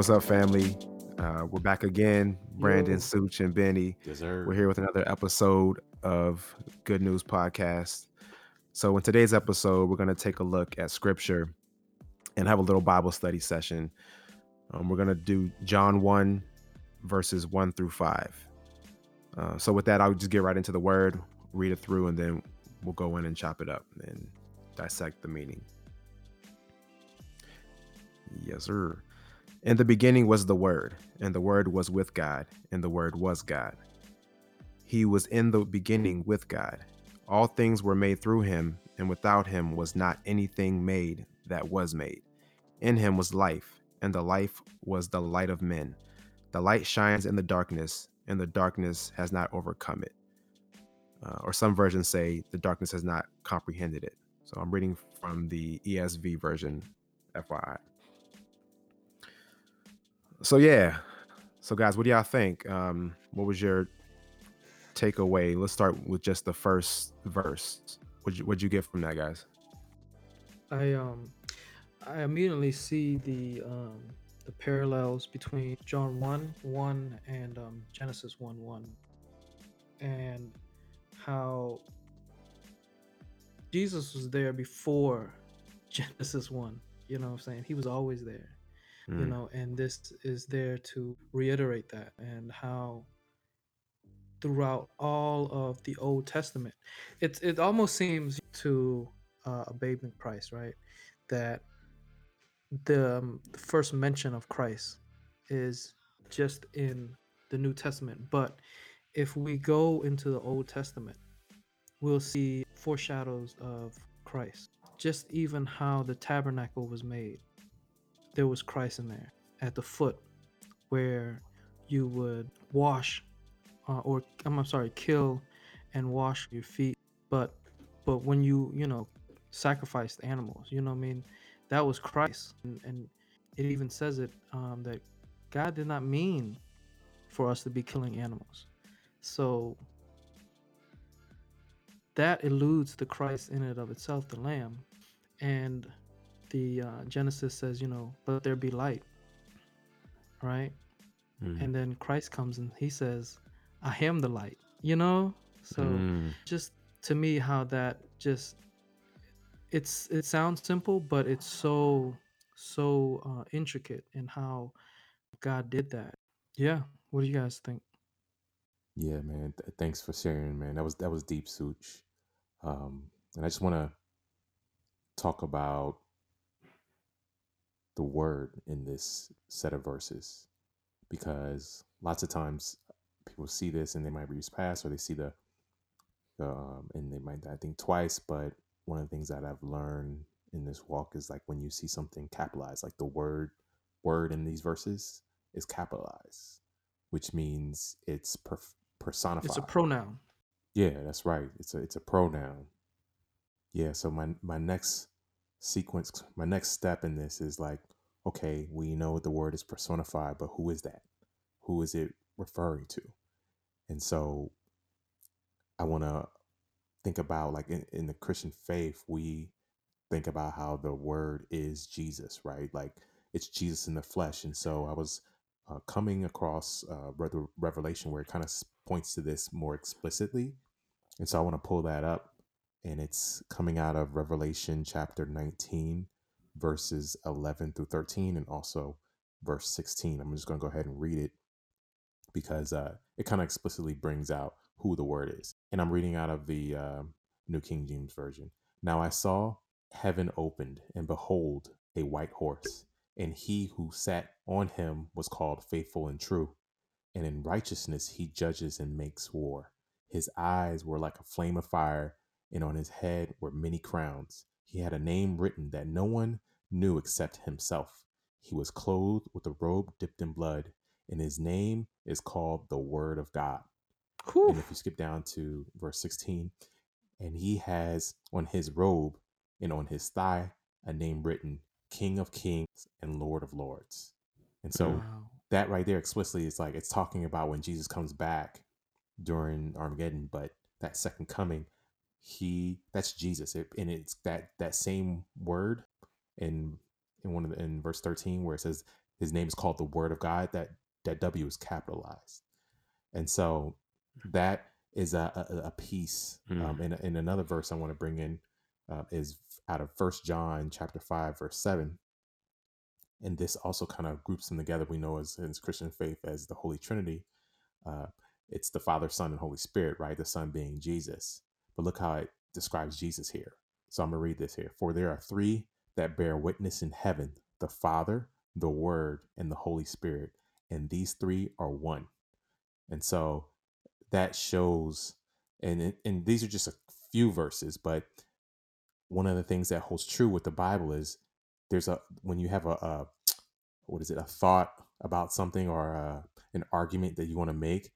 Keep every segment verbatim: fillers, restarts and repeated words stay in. What's up, family? Uh, we're back again, Brandon Such and Benny Deserved. We're here with another episode of Good News Podcast. So in today's episode, we're going to take a look at scripture and have a little Bible study session. Um, we're going to do John one, verses one through five. Uh, so with that, I'll just get right into the word, read it through, and then we'll go in and chop it up and dissect the meaning. Yes, sir. In the beginning was the Word, and the Word was with God, and the Word was God. He was in the beginning with God. All things were made through him, and without him was not anything made that was made. In him was life, and the life was the light of men. The light shines in the darkness, and the darkness has not overcome it. Uh, or some versions say the darkness has not comprehended it. So I'm reading from the E S V version, F Y I. So, yeah. So, guys, what do y'all think? Um, what was your takeaway? Let's start with just the first verse. What'd you, what'd you get from that, guys? I um, I immediately see the um, the parallels between John one one and um, Genesis one one, and how Jesus was there before Genesis one. You know what I'm saying? He was always there. You know, and this is there to reiterate that, and how throughout all of the Old Testament, it, it almost seems to uh, abatement price, right? That the, um, the first mention of Christ is just in the New Testament. But if we go into the Old Testament, we'll see foreshadows of Christ, just even how the tabernacle was made. There was Christ in there at the foot, where you would wash uh, or I'm sorry, kill and wash your feet. But but when you, you know, sacrificed animals, you know what I mean? That was Christ. And, and it even says it um, that God did not mean for us to be killing animals. So that alludes to Christ in and of itself, the Lamb. And the uh, Genesis says, you know, let there be light, right? Mm. And then Christ comes and he says, I am the light, you know? So mm. just to me, how that just, it's it sounds simple, but it's so, so uh, intricate in how God did that. Yeah. What do you guys think? Yeah, man. Th- thanks for sharing, man. That was, that was deep, Such. Um, and I just want to talk about the word in this set of verses, because lots of times people see this and they might read past, or they see the, the um, and they might, I think twice, but one of the things that I've learned in this walk is, like, when you see something capitalized, like the word word in these verses is capitalized, which means it's per- personified. It's a pronoun. Yeah, that's right. It's a, it's a pronoun. Yeah. So my, my next sequence, my next step in this is like, okay, we know the word is personified, but who is that? Who is it referring to? And so I want to think about, like, in, in the Christian faith, we think about how the word is Jesus, right? Like, it's Jesus in the flesh. And so I was uh, coming across uh, Re- Revelation, where it kind of points to this more explicitly. And so I want to pull that up. And it's coming out of Revelation chapter nineteen, verses eleven through thirteen, and also verse sixteen. I'm just going to go ahead and read it, because uh, it kind of explicitly brings out who the word is. And I'm reading out of the uh, New King James Version. Now I saw heaven opened, and behold, a white horse, and he who sat on him was called Faithful and True. And in righteousness he judges and makes war. His eyes were like a flame of fire, and on his head were many crowns. He had a name written that no one knew except himself. He was clothed with a robe dipped in blood, and his name is called the Word of God. Cool. And if you skip down to verse sixteen, and he has on his robe and on his thigh a name written, King of Kings and Lord of Lords. And so wow. That right there explicitly is, like, it's talking about when Jesus comes back during Armageddon, but that second coming, he that's Jesus it, and it's that that same word in in one of the in verse thirteen, where it says his name is called the Word of God. That that W is capitalized. And so that is a, a, a piece. Mm. Um, and, and another verse I want to bring in uh, is out of First John chapter five, verse seven. And this also kind of groups them together. We know as in Christian faith as the Holy Trinity. Uh, it's the Father, Son, and Holy Spirit, right? The Son being Jesus. But look how it describes Jesus here. So I'm going to read this here. For there are three that bear witness in heaven, the Father, the Word, and the Holy Spirit. And these three are one. And so that shows, and, and these are just a few verses, but one of the things that holds true with the Bible is there's a, when you have a, a what is it, a thought about something or a, an argument that you want to make,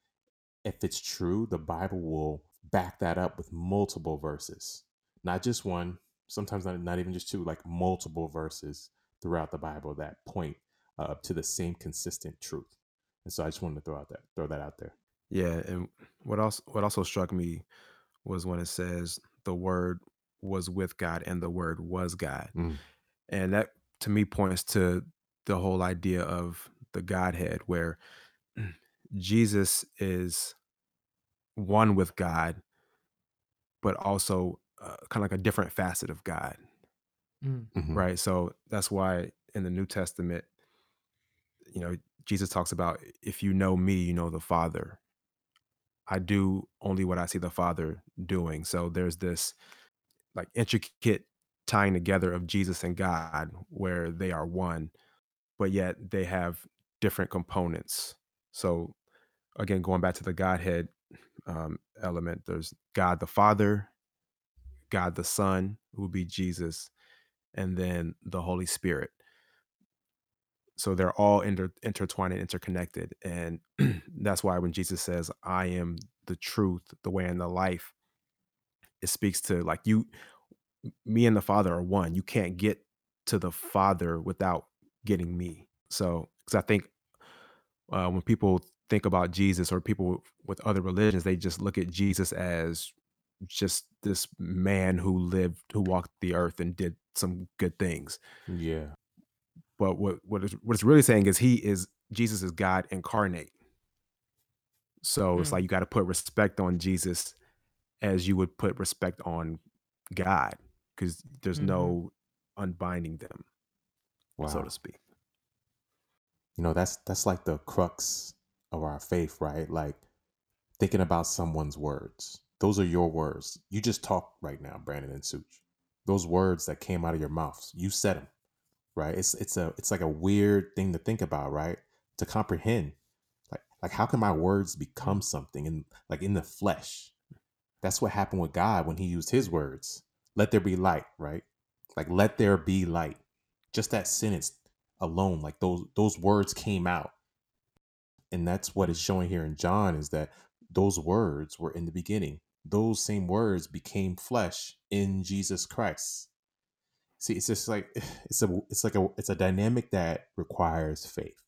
if it's true, the Bible will back that up with multiple verses, not just one, sometimes not, not even just two, like multiple verses throughout the Bible that point uh, to the same consistent truth. And so I just wanted to throw out that, throw that out there. Yeah. And what also, what also struck me was when it says the Word was with God and the Word was God. Mm. And that to me points to the whole idea of the Godhead, where Jesus is one with God, but also uh, kind of like a different facet of God. Mm-hmm. Right. So that's why in the New Testament, you know, Jesus talks about, if you know me, you know the Father. I do only what I see the Father doing. So there's this like intricate tying together of Jesus and God where they are one, but yet they have different components. So again, going back to the Godhead um, element, there's God the Father, God the Son, who would be Jesus, and then the Holy Spirit. So they're all inter- intertwined and interconnected. And that's why when Jesus says, I am the truth, the way, and the life, it speaks to like you, me and the Father are one. You can't get to the Father without getting me. So, because I think uh, when people think about Jesus or people with other religions, they just look at Jesus as just this man who lived, who walked the earth and did some good things. Yeah. But what what, is, what it's really saying is he is, Jesus is God incarnate. So mm-hmm. It's like you got to put respect on Jesus as you would put respect on God, because there's mm-hmm. no unbinding them, wow. so to speak. You know, that's that's like the crux of our faith, right? Like thinking about someone's words. Those are your words. You just talked right now, Brandon and Such. Those words that came out of your mouths, you said them. Right. It's it's a it's like a weird thing to think about. Right. To comprehend. Like like how can my words become something in like in the flesh? That's what happened with God when he used his words. Let there be light. Right. Like let there be light. Just that sentence alone, like those those words came out. And that's what is showing here in John, is that those words were in the beginning. Those same words became flesh in Jesus Christ. See, it's just like it's a it's like a it's a dynamic that requires faith,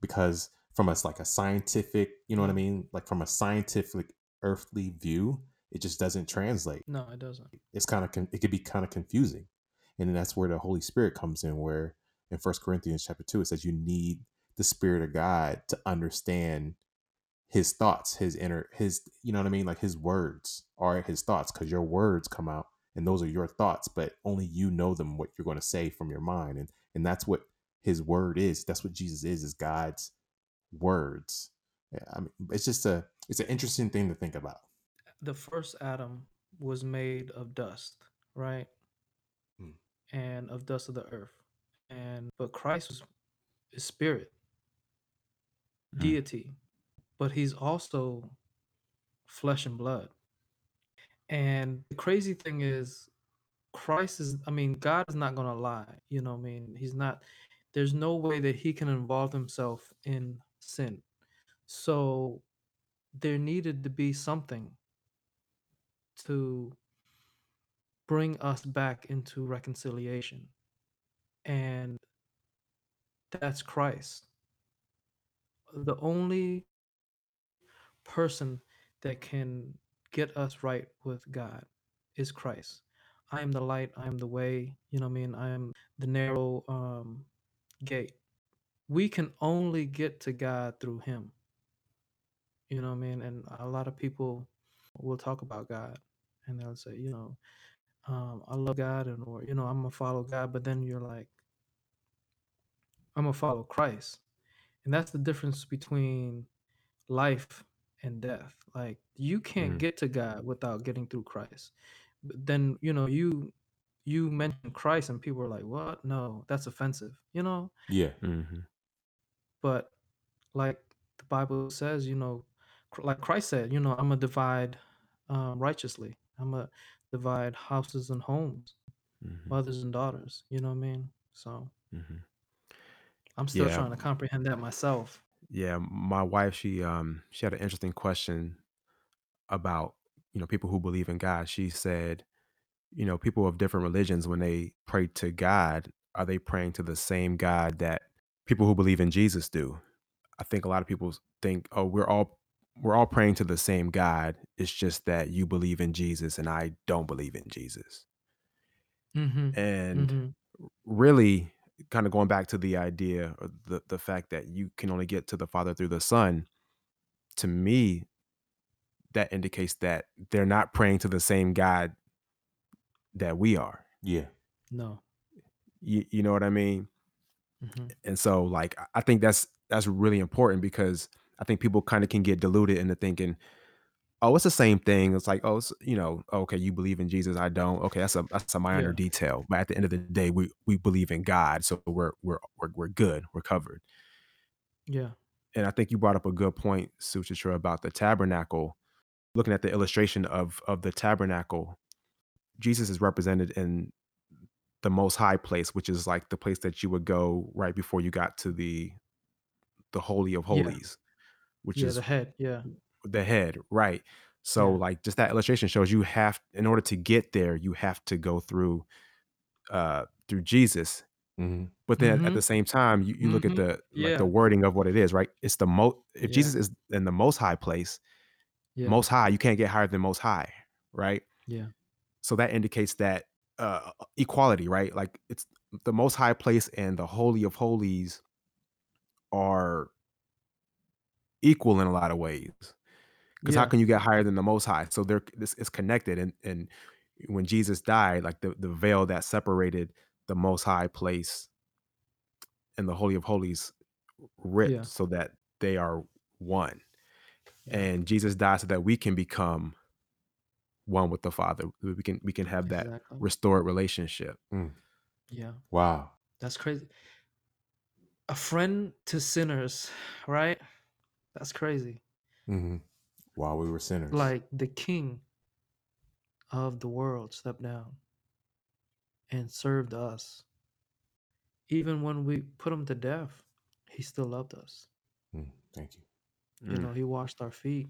because from us like a scientific, you know what I mean? Like from a scientific earthly view, it just doesn't translate. No, it doesn't. It's kind of con- it could be kind of confusing. And that's where the Holy Spirit comes in, where in First Corinthians chapter two, it says you need the Spirit of God to understand his thoughts, his inner his, you know what I mean? Like his words are his thoughts, because your words come out. And those are your thoughts, but only you know them, what you're going to say from your mind. And and that's what his word is. That's what Jesus is, is God's words. I mean, it's just a, it's an interesting thing to think about. The first Adam was made of dust, right? Hmm. And of dust of the earth. And, but Christ was, is spirit, hmm. deity, but he's also flesh and blood. And the crazy thing is, Christ is, I mean, God is not going to lie. You know what I mean? He's not, there's no way that he can involve himself in sin. So there needed to be something to bring us back into reconciliation. And that's Christ. The only person that can get us right with God is Christ. I am the light. I am the way. You know what I mean? I am the narrow um, gate. we can only get to God through him. You know what I mean? And a lot of people will talk about God and they'll say, you know, um, I love God, and, or, you know, I'm going to follow God. But then you're like, I'm going to follow Christ. And that's the difference between life and death. Like, you can't mm-hmm. get to God without getting through Christ. But then, you know, you you mention Christ and people are like, what? No, that's offensive, you know? Yeah. Mm-hmm. But like the Bible says, you know, like Christ said, you know, I'm going to divide um, righteously. I'm going to divide houses and homes, mm-hmm. mothers and daughters, you know what I mean? So mm-hmm. I'm still yeah. trying to comprehend that myself. Yeah, my wife, she um she had an interesting question about, you know, people who believe in God. She said, you know, people of different religions, when they pray to God, are they praying to the same God that people who believe in Jesus do? I think a lot of people think, oh, we're all we're all praying to the same God. It's just that you believe in Jesus and I don't believe in Jesus. Mm-hmm. And mm-hmm. really, kind of going back to the idea or the, the fact that you can only get to the Father through the Son, to me, that indicates that they're not praying to the same God that we are. Yeah. No. You, you know what I mean? Mm-hmm. And so, like, I think that's, that's really important, because I think people kind of can get deluded into thinking, oh, it's the same thing. It's like, oh, it's, you know, okay, you believe in Jesus, I don't. Okay, that's a that's a minor yeah. detail. But at the end of the day, we we believe in God, so we're we're we're we're good. We're covered. Yeah. And I think you brought up a good point, Suchitra, about the tabernacle. Looking at the illustration of of the tabernacle, Jesus is represented in the most high place, which is like the place that you would go right before you got to the the Holy of Holies, yeah. which yeah, is the head. Yeah. The head, right? So yeah. like, just that illustration shows you have, in order to get there, you have to go through uh through Jesus. Mm-hmm. But then mm-hmm. at the same time, you, you mm-hmm. look at the yeah. like the wording of what it is, right? It's the most, if yeah. Jesus is in the most high place, yeah. most high, you can't get higher than most high, right? Yeah. So that indicates that uh equality, right? Like, it's the most high place and the Holy of Holies are equal in a lot of ways. Because yeah. how can you get higher than the Most High? So there, this is connected. And and when Jesus died, like the, the veil that separated the Most High place and the Holy of Holies ripped yeah. so that they are one. Yeah. And Jesus died so that we can become one with the Father. We can we can have exactly. that restored relationship. Mm. Yeah. Wow. That's crazy. A friend to sinners, right? That's crazy. Mm-hmm. While we were sinners, like the king of the world stepped down and served us. Even when we put him to death, he still loved us. Mm, thank you. You mm. know, he washed our feet.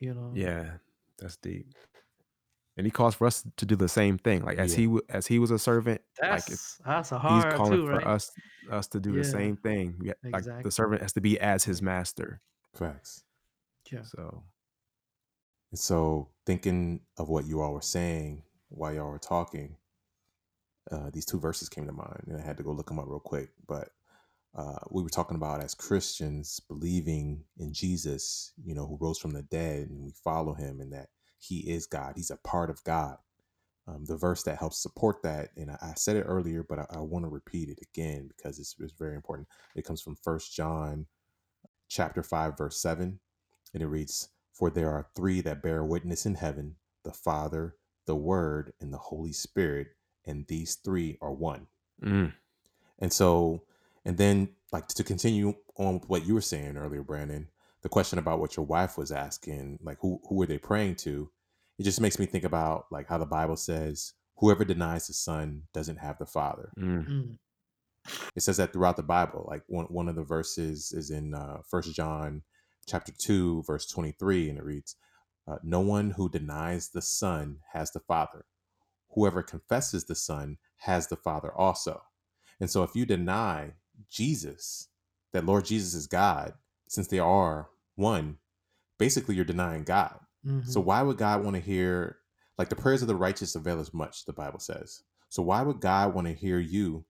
You know. Yeah, that's deep. And he calls for us to do the same thing, like as yeah. he as he was a servant. That's, like if that's a hard. He's calling too, for right? us us to do yeah. the same thing. Like exactly. the servant has to be as his master. Facts. Yeah. So, and so thinking of what you all were saying while y'all were talking, uh, these two verses came to mind, and I had to go look them up real quick. But uh, we were talking about as Christians believing in Jesus, you know, who rose from the dead, and we follow him, and that he is God. He's a part of God. Um, the verse that helps support that, and I, I said it earlier, but I, I want to repeat it again because it's, it's very important. It comes from First John. Chapter five, verse seven, and it reads, "For there are three that bear witness in heaven, the Father, the Word, and the Holy Spirit, and these three are one." Mm. And so, and then like to continue on with what you were saying earlier, Brandon, the question about what your wife was asking, like who, who are they praying to? It just makes me think about like how the Bible says, whoever denies the Son doesn't have the Father. Mm. Mm. It says that throughout the Bible. Like one, one of the verses is in uh, First John chapter two, verse twenty-three, and it reads, uh, "No one who denies the Son has the Father. Whoever confesses the Son has the Father also." And so if you deny Jesus, that Lord Jesus is God, since they are one, basically you're denying God. Mm-hmm. So why would God want to hear, like the prayers of the righteous avail as much, the Bible says. So why would God want to hear you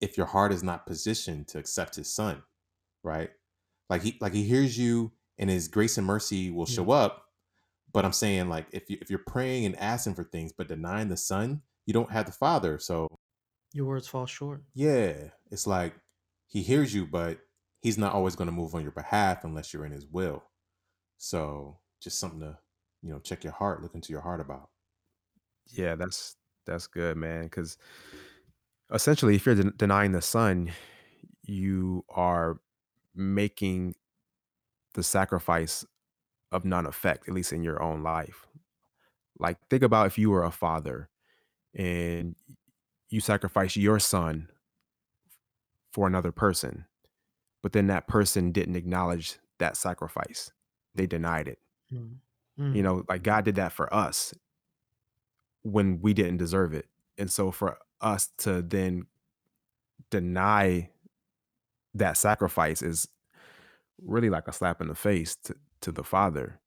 if your heart is not positioned to accept his son, right? Like he, like he hears you and his grace and mercy will yeah. show up. But I'm saying, like, if you, if you're praying and asking for things, but denying the son, you don't have the father. So your words fall short. Yeah. It's like he hears you, but he's not always going to move on your behalf unless you're in his will. So just something to, you know, check your heart, look into your heart about. Yeah, that's, that's good, man. Because essentially, if you're de- denying the son, you are making the sacrifice of non-effect, at least in your own life. Like, think about if you were a father and you sacrifice your son for another person, but then that person didn't acknowledge that sacrifice. They denied it. Mm-hmm. You know, like God did that for us when we didn't deserve it. And so for us to then deny that sacrifice is really like a slap in the face to, to the father.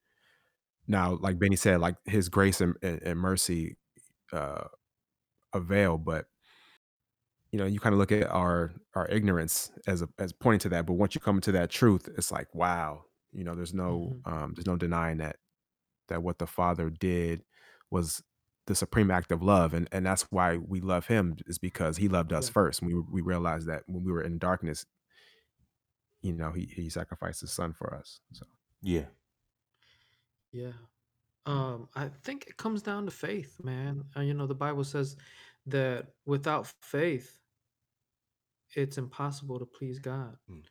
Now, like Benny said, like his grace and, and, and mercy uh, avail, but you know, you kind of look at our, our ignorance as a, as pointing to that. But once you come to that truth, it's like, wow, you know, there's no, mm-hmm. um, there's no denying that, that what the father did was the supreme act of love. And, and that's why we love him, is because he loved us yeah. first. We we realized that when we were in darkness, you know, he, he sacrificed his son for us. So, yeah. Yeah. Um, I think it comes down to faith, man. Uh, you know, the Bible says that without faith, it's impossible to please God. Mm.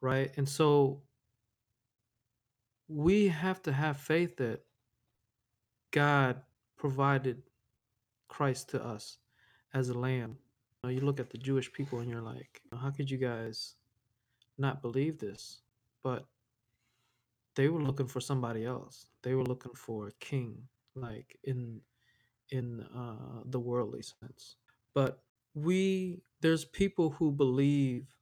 Right. And so we have to have faith that God provided Christ to us as a lamb. You know, you look at the Jewish people and you're like, how could you guys not believe this? But they were looking for somebody else. They were looking for a king, like in in uh, the worldly sense. But we, there's people who believe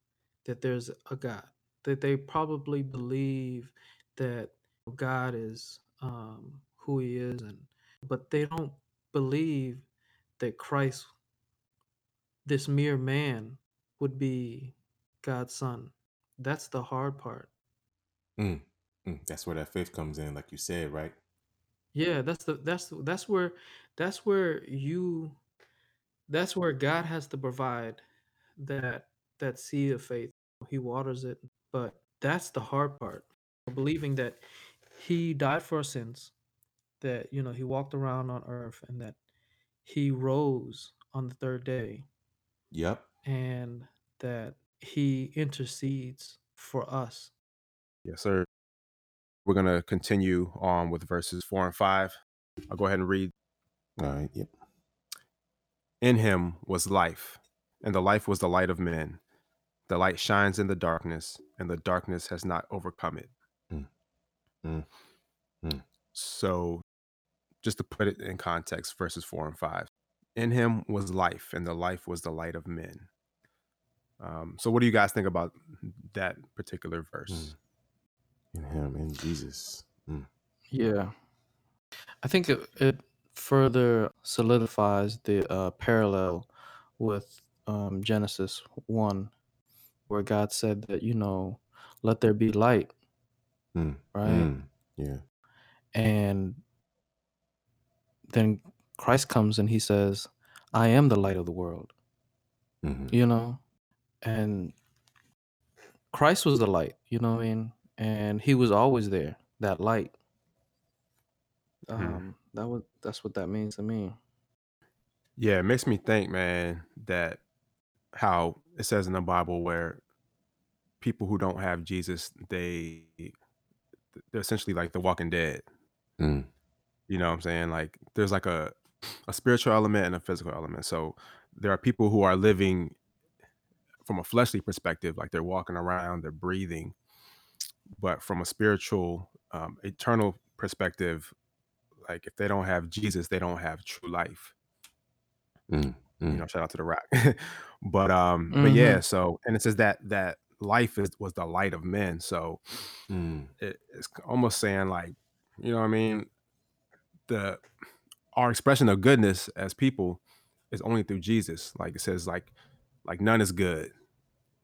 that there's a God, that they probably believe that God is um, who he is, and but they don't believe that Christ, this mere man, would be God's son. That's the hard part. Mm, mm, that's where that faith comes in, like you said, right? Yeah, that's the that's the, that's where that's where you that's where God has to provide that that seed of faith. He waters it, but that's the hard part. Believing that he died for our sins, that, you know, he walked around on earth, and that he rose on the third day. Yep. And that he intercedes for us. Yes, sir. We're going to continue on with verses four and five. I'll go ahead and read. All right. Yep. In him was life, and the life was the light of men. The light shines in the darkness, and the darkness has not overcome it. Mm. Mm. Mm. So just to put it in context, verses four and five, in him was life, and the life was the light of men. Um, so what do you guys think about that particular verse? Mm. In him, in Jesus. Mm. Yeah. I think it, it further solidifies the uh, parallel with um, Genesis one, where God said that, you know, let there be light. Mm. Right? Mm. Yeah. And then Christ comes and he says, I am the light of the world. Mm-hmm. You know? And Christ was the light, you know what I mean? And he was always there, that light. Um, mm. that was that's what that means to me. Yeah, it makes me think, man, that how it says in the Bible where people who don't have Jesus, they they're essentially like the walking dead. Mm. You know what I'm saying? Like there's like a a spiritual element and a physical element. So there are people who are living from a fleshly perspective, like they're walking around, they're breathing, but from a spiritual, um, eternal perspective, like if they don't have Jesus, they don't have true life. Mm. Mm. You know, shout out to The Rock. but um, mm-hmm. but yeah, so, and it says that that life is was the light of men. So mm. it, it's almost saying like, you know what I mean? The our expression of goodness as people is only through Jesus. Like it says, like Like none is good,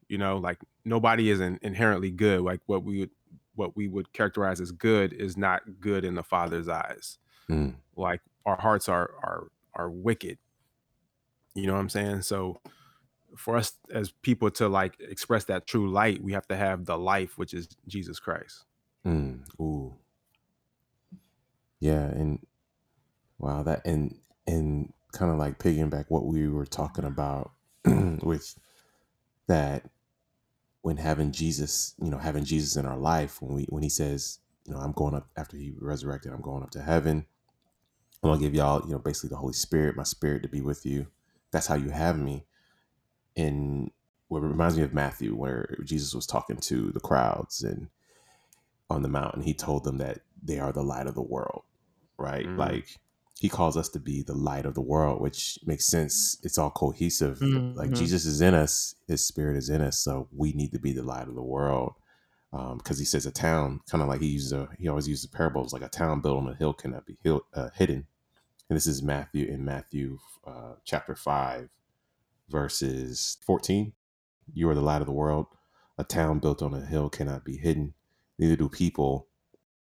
you know, like nobody is in, inherently good. Like what we would, what we would characterize as good is not good in the Father's eyes. Mm. Like our hearts are, are, are wicked. You know what I'm saying? So for us as people to like express that true light, we have to have the life, which is Jesus Christ. Mm. Ooh. Yeah. And wow, that, and, and kind of like piggyback what we were talking about with that, when having Jesus, you know, having Jesus in our life, when we, when he says, you know, I'm going up after he resurrected, I'm going up to heaven. I'm going to give y'all, you know, basically the Holy Spirit, my spirit to be with you. That's how you have me. And what reminds me of Matthew, where Jesus was talking to the crowds and on the mountain, he told them that they are the light of the world, right? Mm. Like he calls us to be the light of the world, which makes sense. It's all cohesive. Mm-hmm. Like Jesus is in us. His spirit is in us. So we need to be the light of the world. Um, cause he says a town, kind of like he uses a, he always uses parables, like a town built on a hill cannot be hill, uh, hidden. And this is Matthew in Matthew, uh, chapter five, verses fourteen. You are the light of the world. A town built on a hill cannot be hidden. Neither do people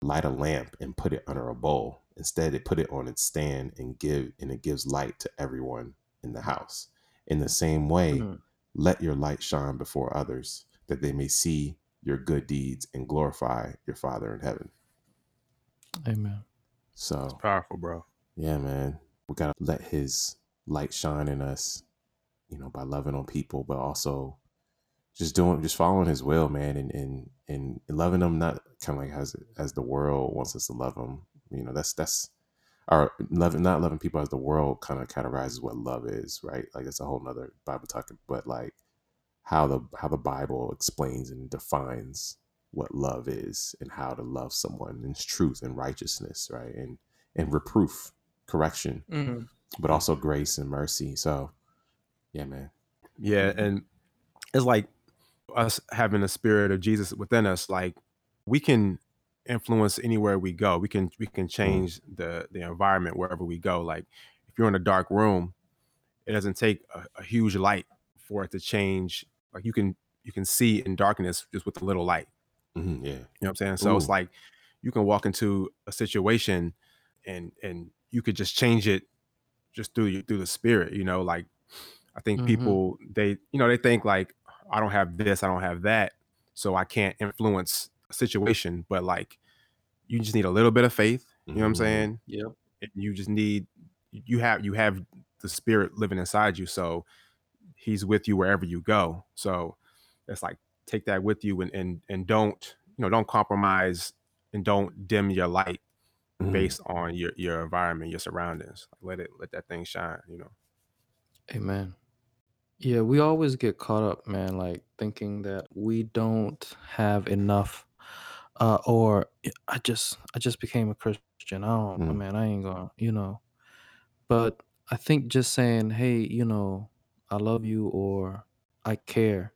light a lamp and put it under a bowl. Instead, they put it on its stand and give, and it gives light to everyone in the house. In the same way, mm-hmm. let your light shine before others, that they may see your good deeds and glorify your Father in heaven. Amen. So it's powerful, bro. Yeah, man. We got to let his light shine in us, you know, by loving on people, but also just doing, just following his will, man. And, and, and loving them, not kind of like as, as the world wants us to love them. You know, that's, that's our loving, not loving people as the world kind of categorizes what love is, right? Like that's a whole nother Bible talk, but like how the, how the Bible explains and defines what love is and how to love someone in truth and righteousness, right? And, and reproof, correction, mm-hmm. but also grace and mercy. So yeah, man. Yeah. And it's like us having the spirit of Jesus within us, like we can influence anywhere we go. We can, we can change the, the environment wherever we go. Like if you're in a dark room, it doesn't take a, a huge light for it to change. Like you can, you can see in darkness just with a little light. Mm-hmm, yeah. You know what I'm saying? So Ooh. It's like, you can walk into a situation and, and you could just change it just through your, through the spirit, you know, like I think mm-hmm. people, they, you know, they think like, I don't have this, I don't have that, so I can't influence a situation, but like, you just need a little bit of faith. You know what I'm saying? Yeah. You just need, you have, you have the spirit living inside you. So he's with you wherever you go. So it's like, take that with you and, and, and don't, you know, don't compromise and don't dim your light mm-hmm. based on your, your environment, your surroundings. Let it, let that thing shine, you know? Amen. Yeah, we always get caught up, man, like thinking that we don't have enough uh, or I just I just became a Christian. I don't, mm. man, I ain't gonna, you know. But I think just saying, hey, you know, I love you or I care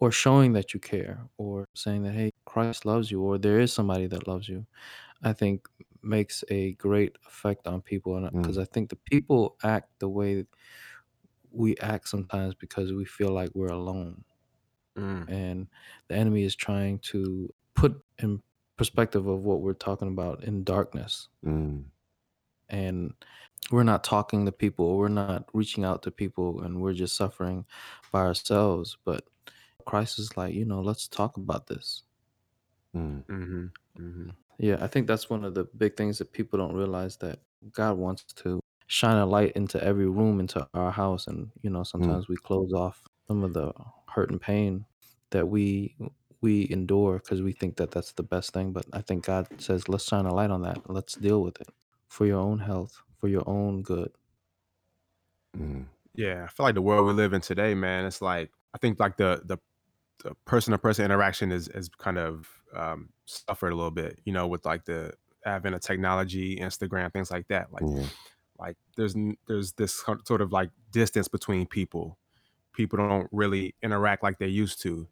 or showing that you care or saying that, hey, Christ loves you or there is somebody that loves you, I think makes a great effect on people. Because mm. I think the people act the way that we act sometimes because we feel like we're alone mm. and the enemy is trying to put in perspective of what we're talking about in darkness mm. and we're not talking to people, we're not reaching out to people, and we're just suffering by ourselves. But Christ is like, you know, let's talk about this. Mm. Mm-hmm. Mm-hmm. Yeah, I think that's one of the big things that people don't realize, that God wants to shine a light into every room, into our house. And, you know, sometimes mm. we close off some of the hurt and pain that we we endure because we think that that's the best thing. But I think God says, let's shine a light on that. Let's deal with it for your own health, for your own good. Mm. Yeah, I feel like the world we live in today, man, it's like, I think like the the, the person-to-person interaction is, is kind of um, suffered a little bit, you know, with like the advent of technology, Instagram, things like that. Like. Mm. Like there's there's this sort of like distance between people. People don't really interact like they used to.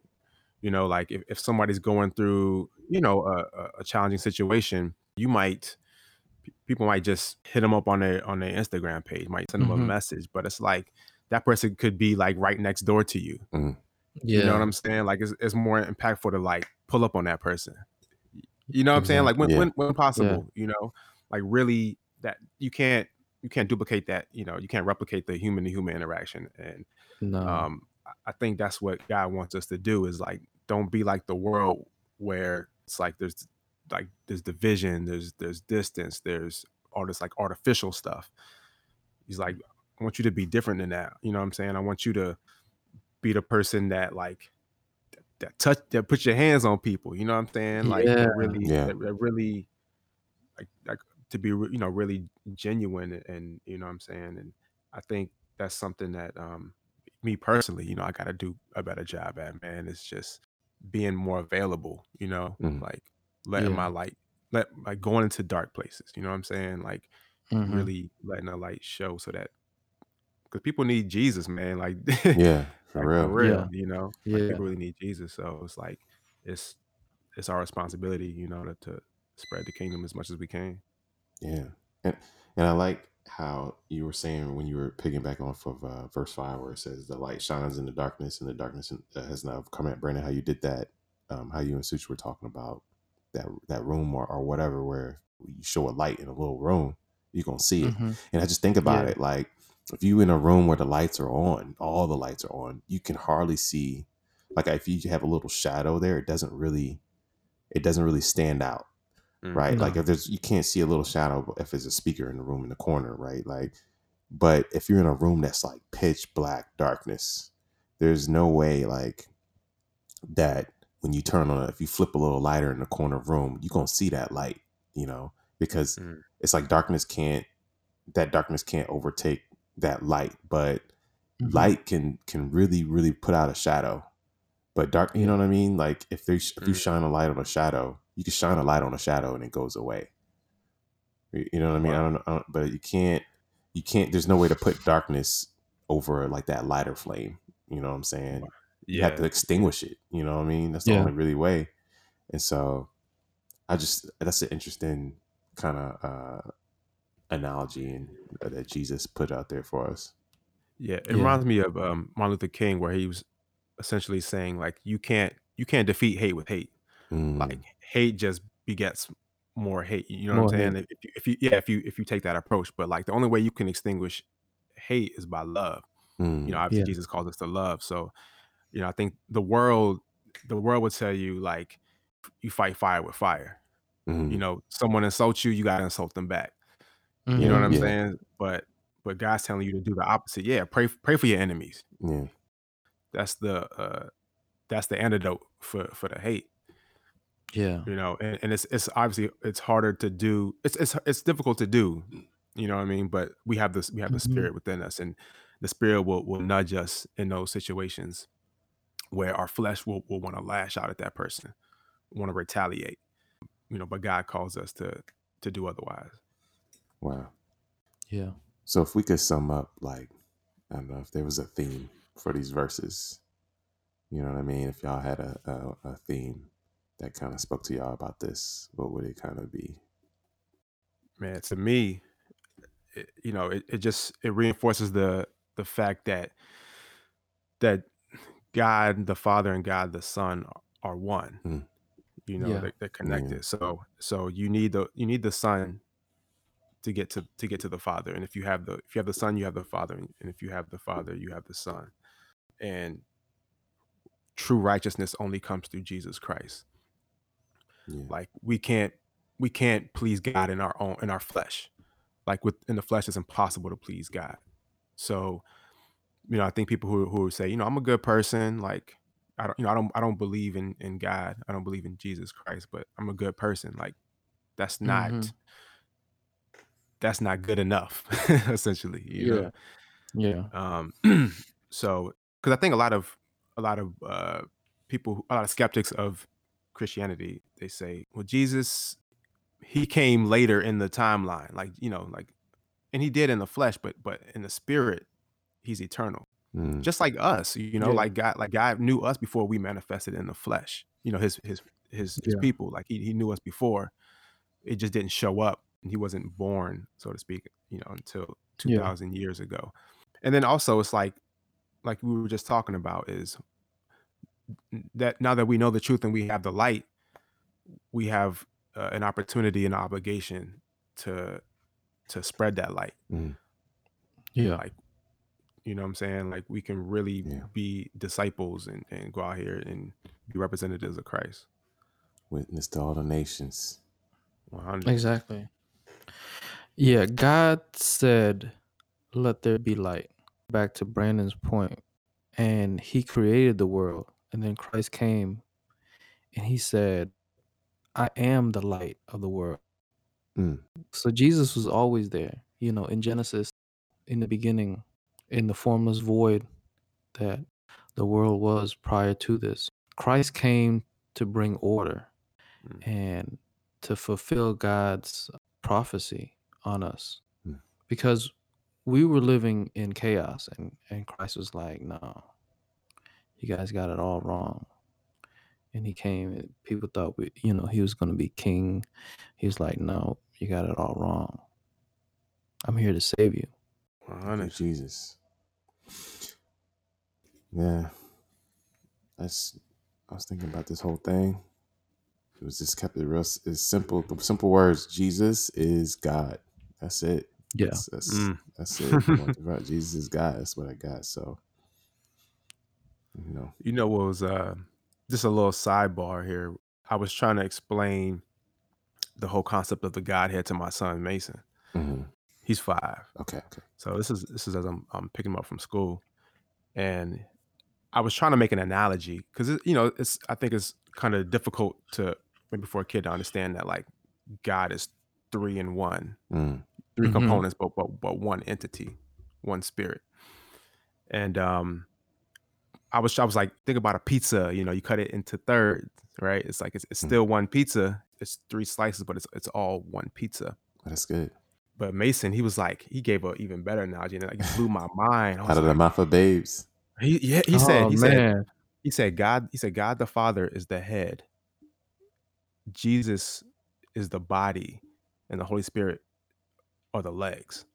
You know, like if, if somebody's going through, you know, a, a challenging situation, you might, people might just hit them up on their on their Instagram page, might send them mm-hmm. a message. But it's like that person could be like right next door to you. Mm. Yeah. You know what I'm saying? Like it's, it's more impactful to like pull up on that person. You know what mm-hmm. I'm saying? Like when, yeah. when, when possible, yeah. you know, like really that you can't, you can't duplicate that, you know, you can't replicate the human to human interaction. And no. um, I think that's what God wants us to do is like, don't be like the world where it's like, there's like, there's division, there's, there's distance, there's all this like artificial stuff. He's like, I want you to be different than that. You know what I'm saying? I want you to be the person that like, that touch, that puts your hands on people. You know what I'm saying? Like yeah. that really, yeah. that, that really like, like to be, you know, really genuine and, and, you know what I'm saying? And I think that's something that um, me personally, you know, I got to do a better job at, man. It's just being more available, you know, mm-hmm. like letting yeah. my light, let like going into dark places. You know what I'm saying? Like mm-hmm. really letting a light show so that, because people need Jesus, man. Like, yeah, for like, real, for real. Yeah. You know, like, yeah. people really need Jesus. So it's like, it's it's our responsibility, you know, to, to spread the kingdom as much as we can. Yeah, and and I like how you were saying when you were picking back off of uh, verse five, where it says the light shines in the darkness, and the darkness has not overcome it. Brandon, how you did that, um, how you and Such were talking about that that room or or whatever, where you show a light in a little room, you're gonna see it. Mm-hmm. And I just think about yeah. it like. If you in a room where the lights are on, all the lights are on, you can hardly see. Like if you have a little shadow there, it doesn't really, it doesn't really stand out, right? Mm-hmm. Like if there's, you can't see a little shadow if there's a speaker in the room in the corner, right? Like, but if you're in a room that's like pitch black darkness, there's no way like that when you turn on it, if you flip a little lighter in the corner of the room, you're going to see that light, you know, because mm-hmm. it's like darkness can't, that darkness can't overtake that light, but mm-hmm. light can can really really put out a shadow, but dark, you know what I mean? Like if there's if you shine a light on a shadow, you can shine a light on a shadow and it goes away, you know what I mean? Wow. I, don't know, I don't but you can't you can't there's no way to put darkness over like that lighter flame, you know what I'm saying? Wow. Yeah. You have to extinguish it, you know what I mean? That's the yeah. only really way. And so I just that's an interesting kind of uh analogy and uh, that Jesus put out there for us. Yeah, it yeah. reminds me of um, Martin Luther King, where he was essentially saying like, you can't you can't defeat hate with hate. Mm. Like hate just begets more hate. You know more what I'm saying? If, if you yeah, if you if you take that approach, but like the only way you can extinguish hate is by love. Mm. You know, obviously yeah. Jesus calls us to love. So, you know, I think the world the world would tell you like you fight fire with fire. Mm. You know, someone insults you, you gotta insult them back. You know what I'm yeah. saying? But but God's telling you to do the opposite. Yeah, pray pray for your enemies. Yeah. That's the uh, that's the antidote for, for the hate. Yeah. You know, and, and it's it's obviously it's harder to do. It's it's it's difficult to do. You know what I mean? But we have this we have mm-hmm. the Spirit within us, and the Spirit will, will nudge us in those situations where our flesh will, will want to lash out at that person, want to retaliate. You know, but God calls us to to do otherwise. Wow. Yeah. So if we could sum up, like, I don't know if there was a theme for these verses, you know what I mean? If y'all had a, a, a theme that kind of spoke to y'all about this, what would it kind of be? Man, to me, it, you know, it, it just, it reinforces the, the fact that, that God, the Father, and God, the Son are one, mm. you know, yeah. they're, they're connected. Mm. So, so you need the, you need the Son to get to to get to the Father, and if you have the if you have the Son, you have the Father, and if you have the Father, you have the Son. And true righteousness only comes through Jesus Christ. Yeah. Like we can't we can't please God in our own in our flesh. Like with in the flesh, it's impossible to please God. So, you know, I think people who who say, you know, I'm a good person, like I don't you know I don't I don't believe in in God, I don't believe in Jesus Christ, but I'm a good person. Like that's not. Mm-hmm. That's not good enough, essentially. You yeah, know? yeah. Um, so, because I think a lot of a lot of uh, people, a lot of skeptics of Christianity, they say, "Well, Jesus, he came later in the timeline, like you know, like, and he did in the flesh, but but in the spirit, he's eternal, mm. just like us. You know, yeah. like God, like God knew us before we manifested in the flesh. You know, his his his, his yeah. people, like he he knew us before, it just didn't show up." He wasn't born, so to speak, you know, until two thousand yeah. years ago. And then also it's like, like we were just talking about, is that now that we know the truth and we have the light, we have uh, an opportunity and an obligation to to spread that light. Mm. Yeah. Like, you know what I'm saying? Like, we can really yeah. be disciples and, and go out here and be representatives of Christ. Witness to all the nations. one hundred Exactly. Yeah, God said, let there be light. Back to Brandon's point. And he created the world. And then Christ came and he said, I am the light of the world. Mm. So Jesus was always there. You know, in Genesis, in the beginning, in the formless void that the world was prior to this, Christ came to bring order mm. and to fulfill God's prophecy on us. Mm. Because we were living in chaos, and, and Christ was like, no, you guys got it all wrong. And he came, and people thought, we, you know, he was going to be king. He was like, no, you got it all wrong. I'm here to save you. Honor Jesus. Yeah. That's, I was thinking about this whole thing. It was just kept it real. It's simple. The simple words, Jesus is God. That's it. Yeah, that's, that's, mm. that's it. Jesus is God. That's what I got. So, you know, you know what was uh, just a little sidebar here. I was trying to explain the whole concept of the Godhead to my son Mason. Mm-hmm. He's five. Okay, okay. So this is this is as I'm I'm picking him up from school, and I was trying to make an analogy because you know it's I think it's kind of difficult to maybe for a kid to understand that like God is three in one. Mm. Three components, mm-hmm. but, but but one entity, one spirit. And um, I was I was like, think about a pizza. You know, you cut it into thirds, right? It's like it's, it's still mm-hmm. one pizza. It's three slices, but it's it's all one pizza. That's good. But Mason, he was like, he gave an even better analogy, and like, it blew my mind. Out of the mouth of babes. He yeah he oh, said he man. said he said God he said God the Father is the head. Jesus is the body, and the Holy Spirit. Or the legs.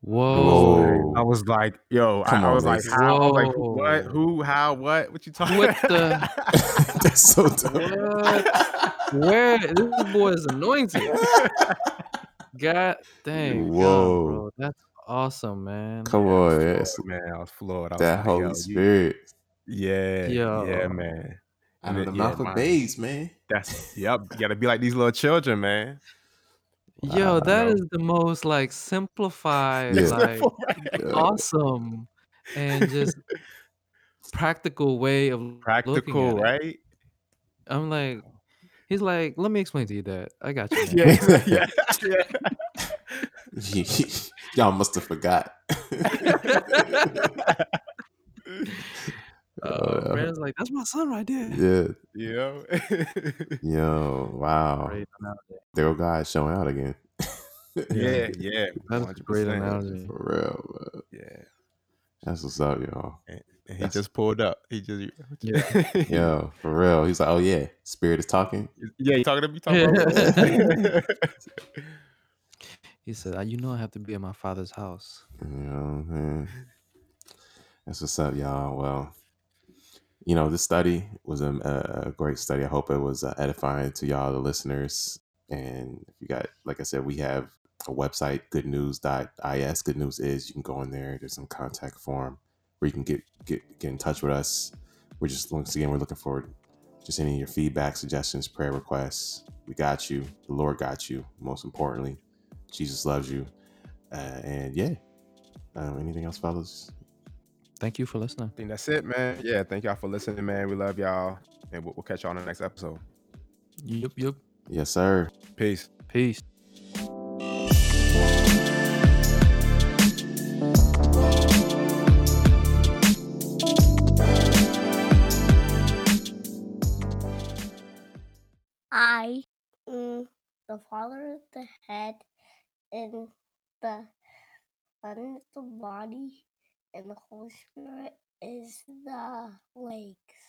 Whoa! I was like, "Yo!" I, on, I was like, "How? I was like, what? Who? How? What? What you talking?" What the? That's so dumb. Where this boy is anointed? God dang! Whoa! God, bro. That's awesome, man. Come man, on, I was floored, man! I was floored. I was that like, Holy Spirit. You... Yeah, yo. yeah, man. Out of the mouth of babes, man. That's yep. You gotta be like these little children, man. Yo, that is the most like simplified, yeah. like yeah. awesome, and just practical way of practical, looking at right? It. I'm like, he's like, let me explain to you that. I got you. Yeah, yeah, yeah. Y'all must have forgot. Uh, uh, Brandon's like, that's my son right there. Yeah. Yo. Yo, wow. There God showing out again. yeah, yeah. That's a great analogy. For real, bro. Yeah. That's what's up, y'all. And, and he that's... just pulled up. He just yeah. Yo, for real. He's like, oh yeah, Spirit is talking. Yeah, you talking to me talking about He said, you know I have to be in my Father's house. You know, man. That's what's up, y'all. Well, you know, this study was a, a great study. I hope it was uh, edifying to y'all, the listeners. And if you got, like I said, we have a website, good news dot is. Good News Is. You can go in there. There's some contact form where you can get, get, get in touch with us. We're just, once again, we're looking forward to just any of your feedback, suggestions, prayer requests. We got you. The Lord got you. Most importantly, Jesus loves you. Uh, and yeah, um, anything else, fellas? Thank you for listening. I think that's it, man. Yeah, thank y'all for listening, man. We love y'all, and we'll, we'll catch y'all on the next episode. Yep, yep. Yes, sir. Peace. Peace. I am the Father, the head, and the Son is the body. And the Holy Spirit is the legs.